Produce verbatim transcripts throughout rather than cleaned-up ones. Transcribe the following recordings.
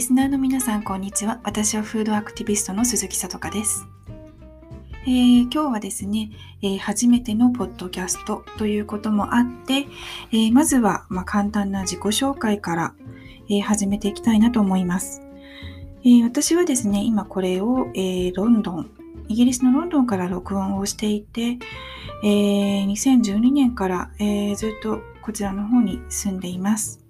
リスナーの皆さん、こんにちは。私はフードアクティビストの鈴木さとかです。えー、今日はですね、えー、初めてのポッドキャストということもあって、えー、まずは、まあ、簡単な自己紹介から、えー、始めていきたいなと思います。えー、私はですね、今これを、えー、ロンドンイギリスのロンドンから録音をしていて、えー、にせんじゅうにねんから、えー、ずっとこちらの方に住んでいます。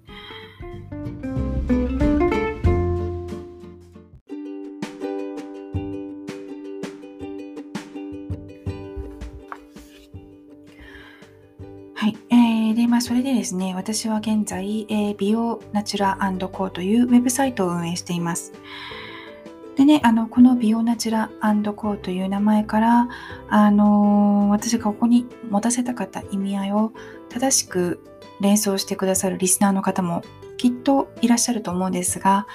はい、えー、で、まあ、それでですね、私は現在、えー、美容ナチュラ&コーというウェブサイトを運営しています。でね、あのこの美容ナチュラ&コーという名前から、あのー、私がここに持たせたかった意味合いを正しく連想してくださるリスナーの方もきっといらっしゃると思うんですが、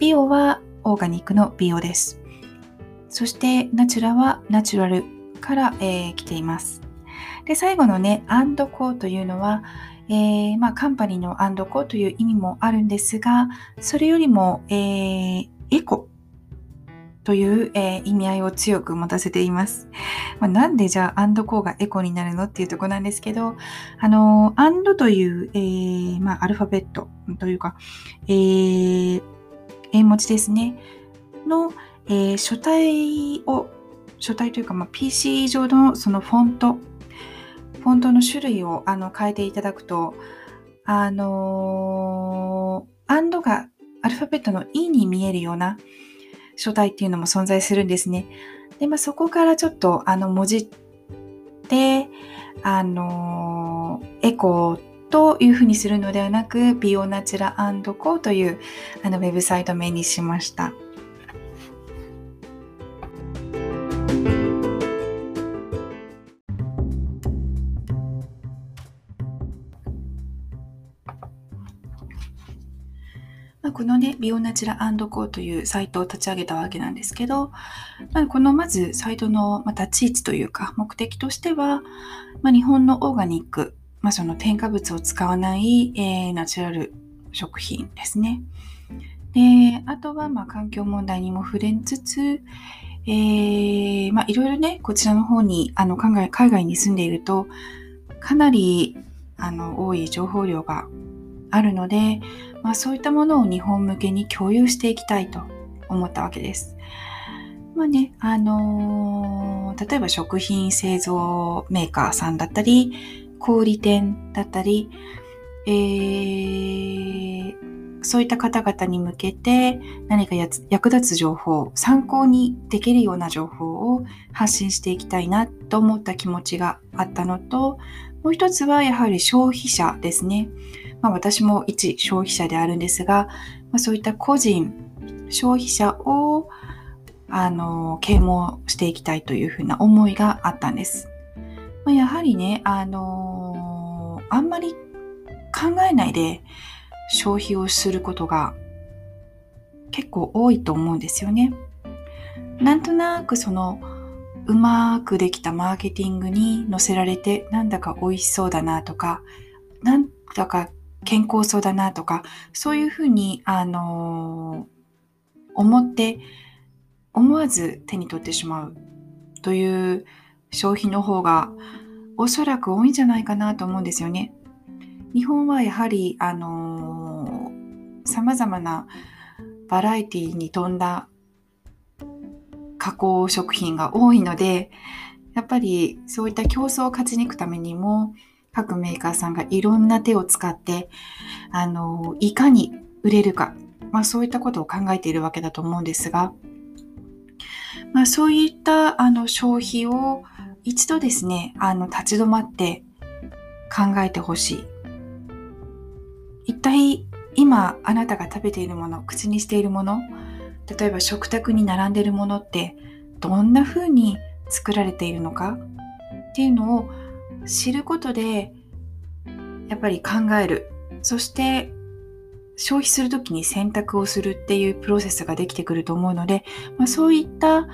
美容はオーガニックの美容です。そしてナチュラはナチュラルから、えー、来ています。で、最後のね、&コーというのは、えーまあ、カンパニーの&コーという意味もあるんですが、それよりも、えーエコという、えー、意味合いを強く持たせています。まあ、なんでじゃあアンドコーがエコになるのっていうところなんですけど、あのアンドという、えーまあ、アルファベットというか、えー、英文字ですねの、えー、書体を書体というか、まあ、ピーシー 上のそのフォントフォントの種類をあの変えていただくと、あのアンドがアルファベットの E に見えるような書体っていうのも存在するんですね。で、まあ、そこからちょっとあの文字って、あのー、エコというふうにするのではなく、美容ナチュラ&コーというあのウェブサイト名にしました。このね、美容ナチュラ&コーというサイトを立ち上げたわけなんですけど、まあ、このまずサイトの立ち位置というか目的としては、まあ、日本のオーガニック、まあ、その添加物を使わない、えー、ナチュラル食品ですね。で、あとはまあ環境問題にも触れつつ、えーまあ、いろいろね、こちらの方にあの海外、海外に住んでいるとかなりあの多い情報量があるので、まあ、そういったものを日本向けに共有していきたいと思ったわけです。まあね、あのー、例えば食品製造メーカーさんだったり、小売店だったり、えー、そういった方々に向けて何かやつ役立つ情報、参考にできるような情報を発信していきたいなと思った気持ちがあったのと、もう一つはやはり消費者ですね。まあ、私も一消費者であるんですが、まあ、そういった個人消費者をあの啓蒙していきたいというふうな思いがあったんです。まあ、やはりね、あのー、あんまり考えないで消費をすることが結構多いと思うんですよね。なんとなくそのうまくできたマーケティングに乗せられて、なんだか美味しそうだなとか、なんだか健康そうだなとか、そういうふうに、あのー、思って思わず手に取ってしまうという消費の方がおそらく多いんじゃないかなと思うんですよね。日本はやはりあのー、様々なバラエティに富んだ加工食品が多いので、やっぱりそういった競争を勝ち抜くためにも各メーカーさんがいろんな手を使って、あの、いかに売れるか、まあ、そういったことを考えているわけだと思うんですが、まあ、そういったあの消費を一度ですね、あの立ち止まって考えてほしい。一体今あなたが食べているもの、口にしているもの、例えば食卓に並んでいるものってどんな風に作られているのかっていうのを知ることで、やっぱり考える、そして消費するときに選択をするっていうプロセスができてくると思うので、まあ、そういった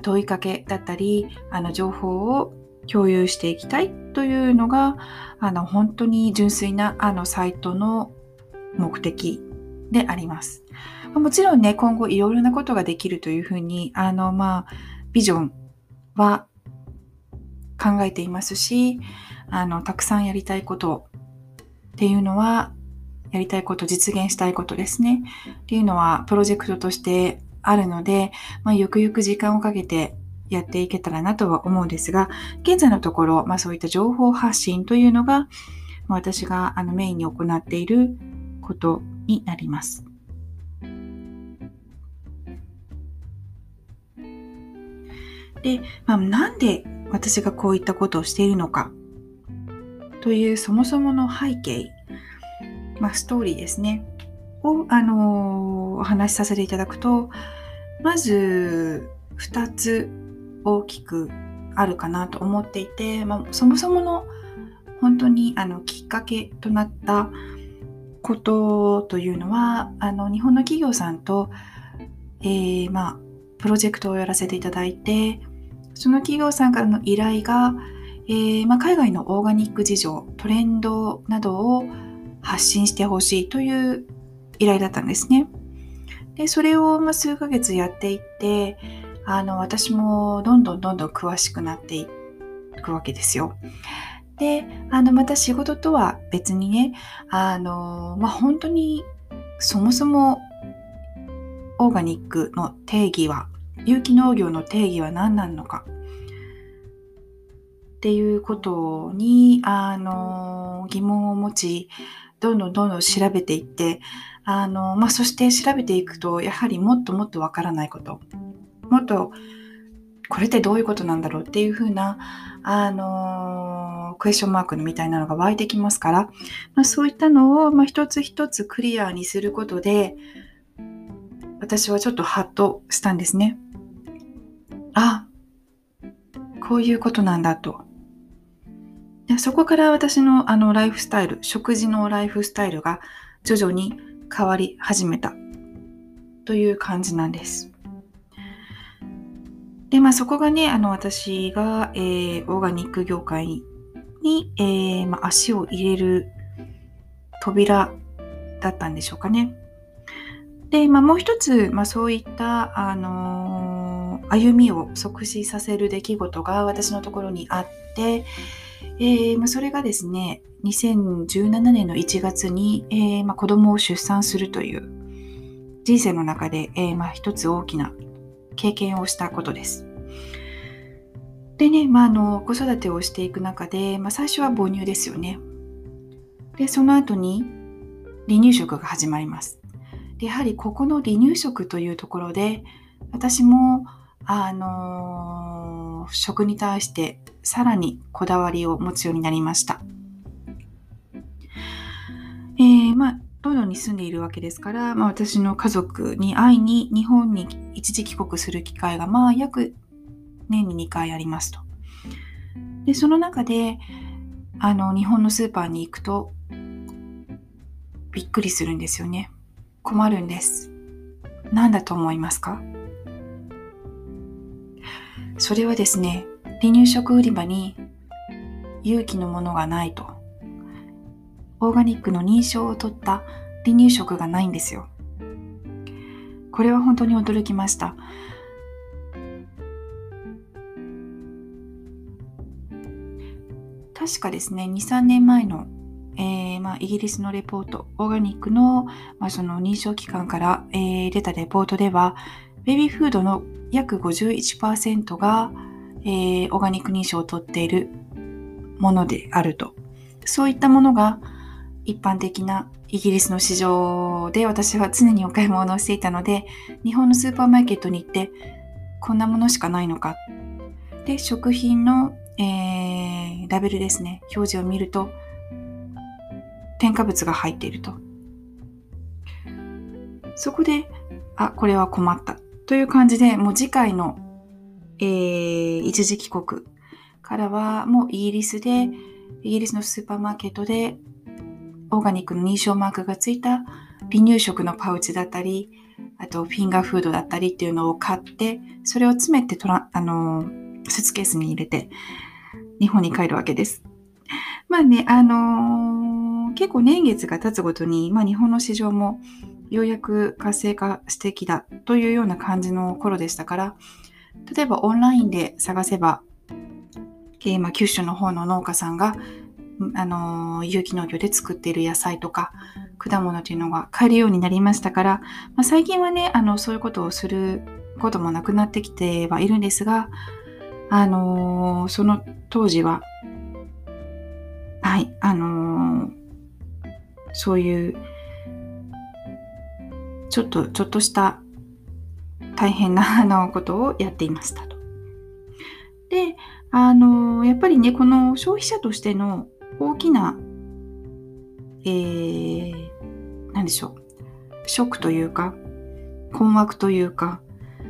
問いかけだったり、あの情報を共有していきたいというのが、あの本当に純粋なあのサイトの目的であります。もちろんね、今後いろいろなことができるというふうに、あの、まあ、ビジョンは考えていますし、あの、たくさんやりたいことっていうのは、やりたいこと、実現したいことですね。っていうのは、プロジェクトとしてあるので、まあ、ゆくゆく時間をかけてやっていけたらなとは思うんですが、現在のところ、まあ、そういった情報発信というのが、まあ、私があのメインに行っていることになります。で、まあ、なんで私がこういったことをしているのかというそもそもの背景、まあ、ストーリーですねを、あのー、お話しさせていただくと、まずふたつ大きくあるかなと思っていて、まあ、そもそもの本当にあのきっかけとなったことというのは、あの日本の企業さんと、えーまあ、プロジェクトをやらせていただいて、その企業さんからの依頼が、えーまあ、海外のオーガニック事情、トレンドなどを発信してほしいという依頼だったんですね。で、それをまあ数ヶ月やっていって、あの私もどんどんどんどん詳しくなっていくわけですよ。で、あのまた仕事とは別にね、あのまあ、本当にそもそもオーガニックの定義は、有機農業の定義は何なのかっていうことにあの疑問を持ち、どんどんどんどん調べていって、あのまあ、そして調べていくと、やはりもっともっとわからないこと、もっとこれってどういうことなんだろうっていう風な、あのー、クエスチョンマークみたいなのが湧いてきますから、まあ、そういったのを、まあ、一つ一つクリアにすることで、私はちょっとハッとしたんですね。あ、こういうことなんだと。そこから私のあのライフスタイル、食事のライフスタイルが徐々に変わり始めたという感じなんです。で、まあそこがね、あの私が、えー、オーガニック業界に、えーまあ、足を入れる扉だったんでしょうかね。で、まあもう一つ、まあそういった、あのー、歩みを促進させる出来事が私のところにあって、えーまあ、それがですね、にせんじゅうななねんのいちがつに、えーまあ、子供を出産するという人生の中で、えーまあ、一つ大きな経験をしたことです。でね、まあ、あの子育てをしていく中で、まあ、最初は母乳ですよね。で、その後に離乳食が始まります。で、やはりここの離乳食というところで、私もあのー、食に対してさらにこだわりを持つようになりました。えー、まあロンドンに住んでいるわけですから、まあ、私の家族に会いに日本に一時帰国する機会がまあ約年ににかいありますと。で、その中であの日本のスーパーに行くとびっくりするんですよね。困るんです。何だと思いますか？それはですね、離乳食売り場に有機のものがないと、オーガニックの認証を取った離乳食がないんですよ。これは本当に驚きました。確かですね、 にさんねんまえの、えーまあ、イギリスのレポート、オーガニックの、まあ、その認証機関から、えー、出たレポートでは、ベビーフードの約 ごじゅういちパーセント がえー、オーガニック認証を取っているものであると。そういったものが一般的なイギリスの市場で、私は常にお買い物をしていたので、日本のスーパーマーケットに行ってこんなものしかないのか。で、食品の、えー、ラベルですね、表示を見ると添加物が入っていると。そこで、あ、これは困ったという感じで、もう次回のえー、一時帰国からはもうイギリスでイギリスのスーパーマーケットでオーガニックの認証マークがついた離乳食のパウチだったり、あとフィンガーフードだったりっていうのを買って、それを詰めてトラあのスーツケースに入れて日本に帰るわけです。まあね、あのー、結構年月が経つごとに、まあ、日本の市場もようやく活性化してきたというような感じの頃でしたから、例えばオンラインで探せば、今九州の方の農家さんがあの有機農業で作っている野菜とか果物というのが買えるようになりましたから、まあ、最近はねあのそういうことをすることもなくなってきてはいるんですが、あのー、その当時ははいあのー、そういうちょっとちょっとした大変なあのことをやっていましたと。で、あのー、やっぱりねこの消費者としての大きなえー、何でしょうショックというか困惑というか、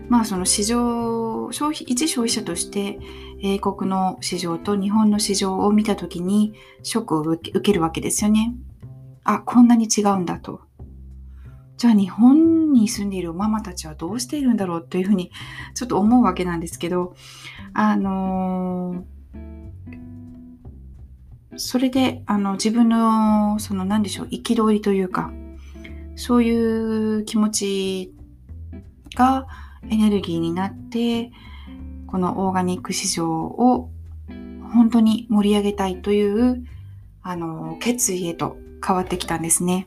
まあその市場消費一消費者として英国の市場と日本の市場を見たときにショックを受け、受けるわけですよね。あ、こんなに違うんだと。じゃあ日本に住んでいるママたちはどうしているんだろうというふうにちょっと思うわけなんですけど、あのーそれであの自分のその何でしょう憤りというか、そういう気持ちがエネルギーになってこのオーガニック市場を本当に盛り上げたいというあの決意へと変わってきたんですね。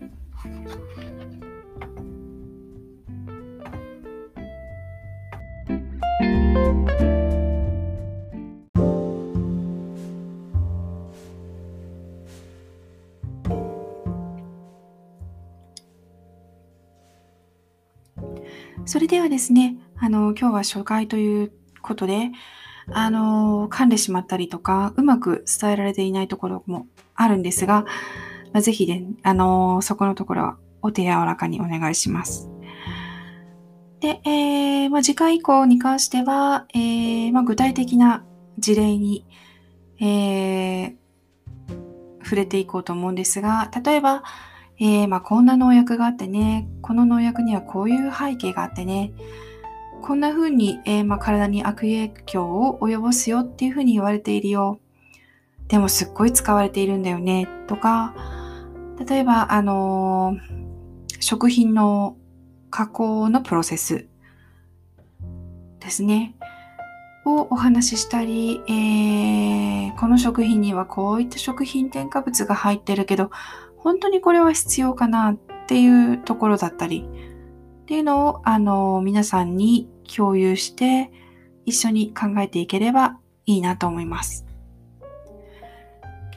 それではですね、あの今日は初回ということで、あの噛んでしまったりとかうまく伝えられていないところもあるんですが、まあ、ぜひ、ね、あのそこのところはお手柔らかにお願いします。で、えーまあ、次回以降に関しては、えーまあ、具体的な事例に、えー、触れていこうと思うんですが、例えばえーまあ、こんな農薬があってね、この農薬にはこういう背景があってね、こんな風に、えーまあ、体に悪影響を及ぼすよっていう風に言われているよ、でもすっごい使われているんだよねとか、例えば、あのー、食品の加工のプロセスですねをお話ししたり、えー、この食品にはこういった食品添加物が入ってるけど本当にこれは必要かなっていうところだったりっていうのをあの皆さんに共有して一緒に考えていければいいなと思います。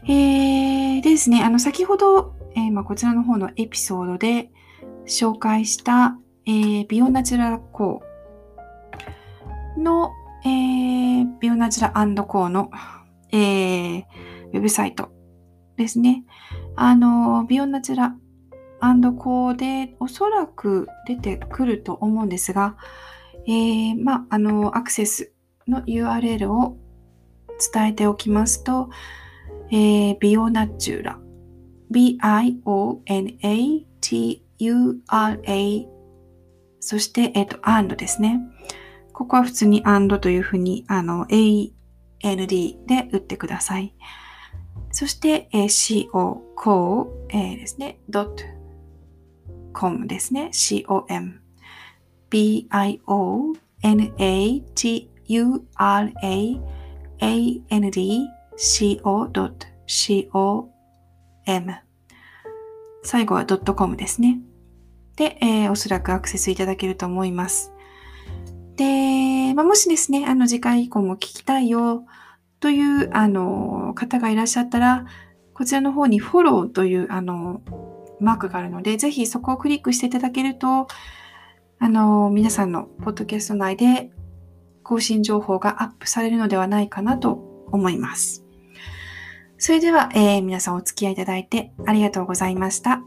えー、でですね、あの先ほど、えーまあ、こちらの方のエピソードで紹介した、えー、ビオナチュラコーの、えー、ビオナチュラ&コーの、えー、ウェブサイトですね。あのビオナチュラ&コーでおそらく出てくると思うんですが、えー、まああのアクセスの ユーアールエル を伝えておきますと、えー、ビオナチュラ ビーアイオーエヌエーティーユーアールエー そしてえっと and ですね。ここは普通に and というふうにあの エーイーエヌディー で打ってください。そして、えー、CO、CO、えー、ですね、.com ですね、com、ビーアイオーエヌエーティーユーアールエーエーエヌディーシーオードットシーオーエム 最後は .com ですね。で、えー、おそらくアクセスいただけると思います。で、まあ、もしですね、あの次回以降も聞きたいよというあの方がいらっしゃったら、こちらの方にフォローというあのマークがあるので、ぜひそこをクリックしていただけると、あの皆さんのポッドキャスト内で更新情報がアップされるのではないかなと思います。それでは、えー、皆さんお付き合いいただいてありがとうございました。